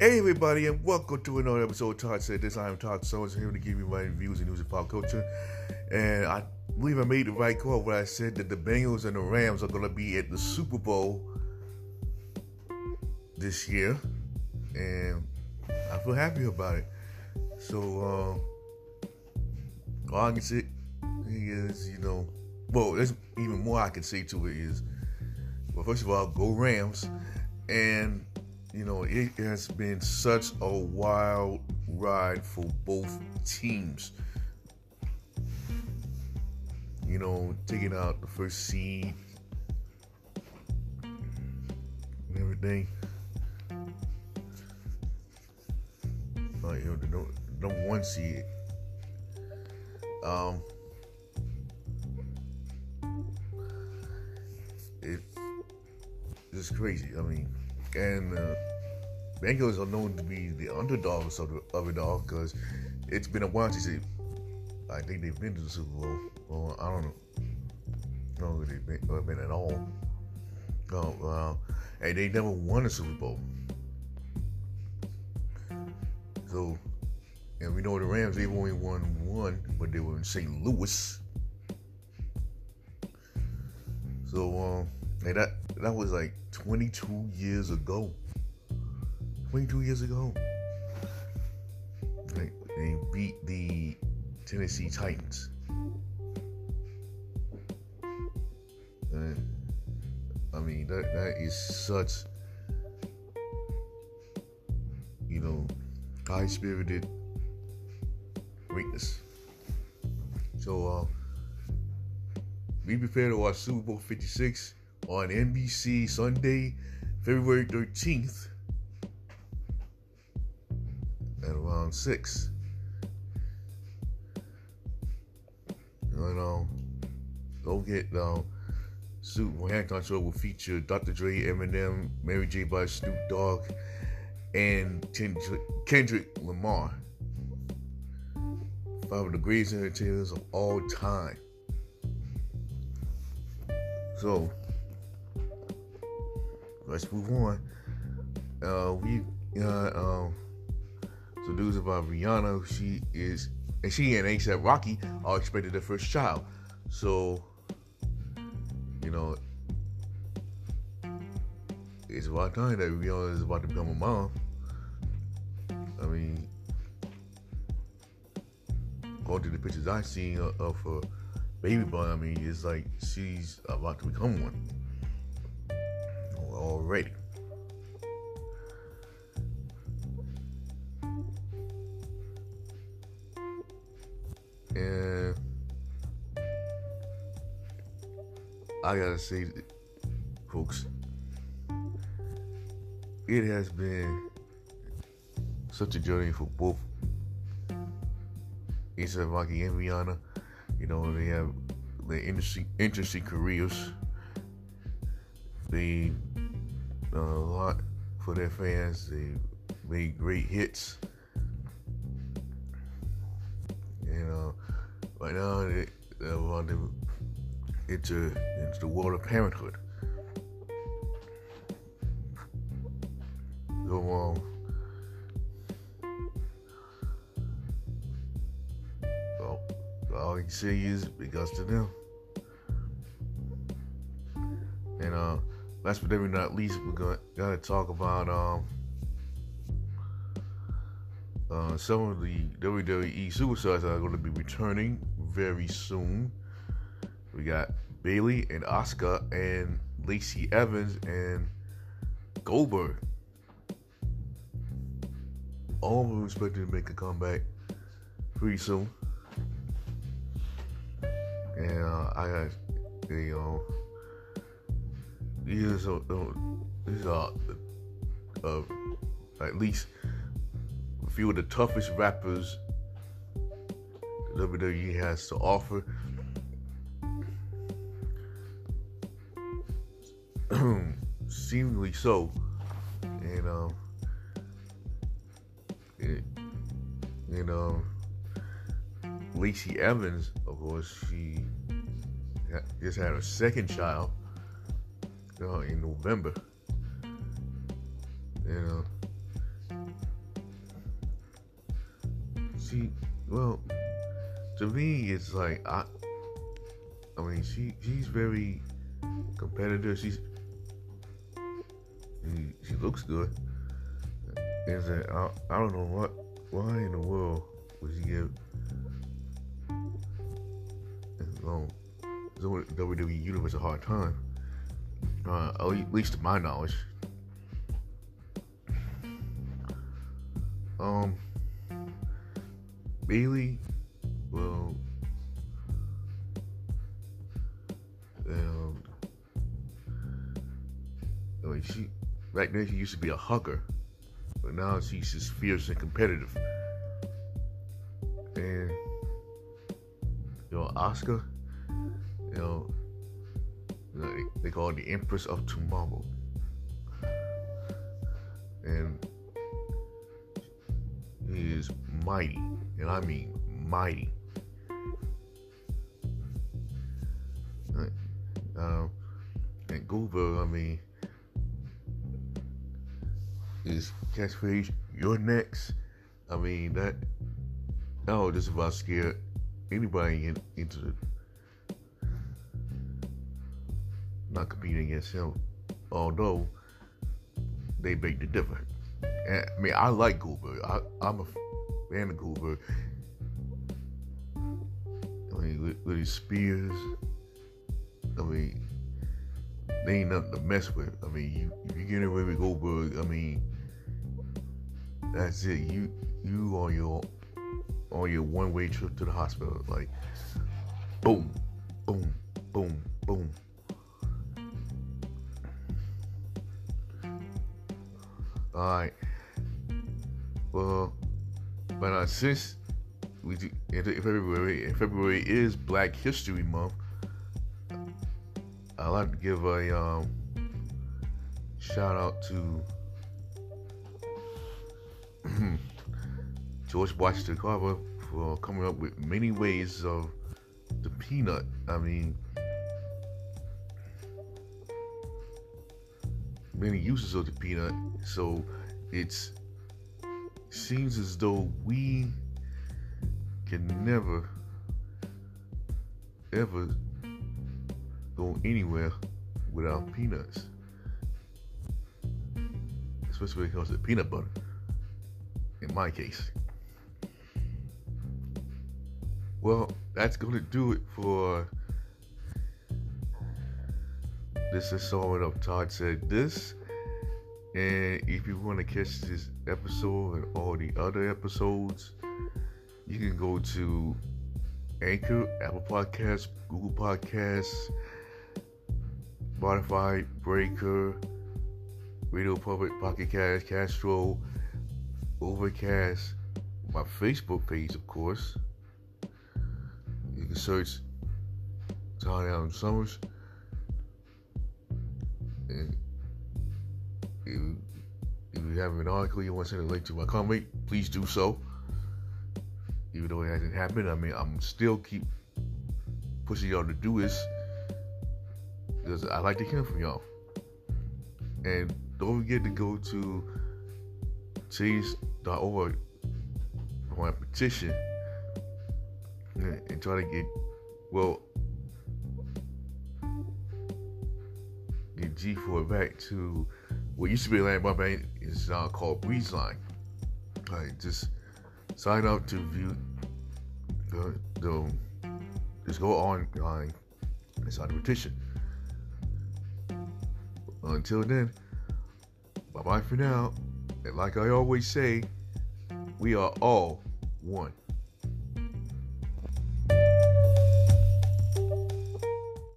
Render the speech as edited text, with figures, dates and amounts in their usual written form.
Hey everybody, and welcome to another episode of Todd Said This. I am Todd Sowers, here to give you my views and news of pop culture. And I believe I made the right call when I said that the Bengals and the Rams are going to be at the Super Bowl this year. And I feel happy about it. So, all I can say is, there's even more I can say to it is, well, first of all, go Rams. And, it has been such a wild ride for both teams. Taking out the first seed and everything. The number one seed. It's crazy. And Bengals are known to be the underdogs of it all, because it's been a while since I think they've been to the Super Bowl. Or I don't know. I don't know if they've been at all. And they never won a Super Bowl. So, and we know the Rams, they've only won one, but they were in St. Louis. So, and that was like 22 years ago. Like, they beat the Tennessee Titans. And, that is such, high-spirited greatness. So, be prepared to watch Super Bowl 56 on NBC Sunday, February 13th at around 6. And don't get Super Hand Control will feature Dr. Dre, Eminem, Mary J. Blige, Snoop Dogg, and Kendrick Lamar, 5 of the greatest entertainers of all time. So let's move on. So news about Rihanna. She and A$AP Rocky are expecting their first child. So it's about time that Rihanna is about to become a mom. Going through the pictures I've seen of her baby boy, it's like she's about to become one already. And I gotta say, folks, it has been such a journey for both A$AP Rocky and Rihanna. They have their interesting careers. They done a lot for their fans. They made great hits. Right now they're about to enter into the world of parenthood. So, all I can say is because to them. And last but definitely not least, we gotta talk about some of the WWE superstars that are going to be returning very soon. We got Bayley and Asuka and Lacey Evans and Goldberg. All of them expected to make a comeback pretty soon. And these are at least a few of the toughest rappers the WWE has to offer. Seemingly so. And Lacey Evans, of course, she just had her second child in November. she, well, to me, it's like, I mean, she's very competitive. She looks good. Is that I don't know what, why in the world would she give WWE Universe a hard time? At least to my knowledge. Bayley, well, I mean, she, back then she used to be a hugger, but now she's just fierce and competitive. And, you know, Asuka, you know, they call her the Empress of Tomorrow. And she is mighty, and I mean mighty. And Goldberg, I mean, his catchphrase, "You're next." I mean, that would just about scare anybody into not competing against him. Although they beg to differ. And, I mean, I like Goldberg. I'm a fan of Goldberg. I mean, with his spears, I mean, they ain't nothing to mess with. I mean, if you get away with Goldberg, I mean, that's it. You on your one-way trip to the hospital, like, boom, boom, boom, boom. All right. Well, but since February is Black History Month, I'd like to give a shout out to George Washington Carver for coming up with many ways of the peanut. I mean, many uses of the peanut. So it seems as though we can never, ever go anywhere without peanuts, especially when it comes to peanut butter, in my case. Well, that's going to do it for this installment of Todd Said This. And if you want to catch this episode and all the other episodes, you can go to Anchor, Apple Podcasts, Google Podcasts, Spotify, Breaker, Radio Public, Pocket Cast, Castro, Overcast, my Facebook page, of course. You can search Todd Allen Summers. And if you have an article you want to send a link to my comment, please do so. Even though it hasn't happened, I mean, I'm still keep pushing y'all to do this, because I like to hear from y'all. And don't forget to go to change.org for my petition and try to get G4 back to what used to be Land Barbarian, is now called Breezeline. Alright, just sign up to view the just go online and sign the petition. Until then, bye bye for now. And like I always say, we are all one.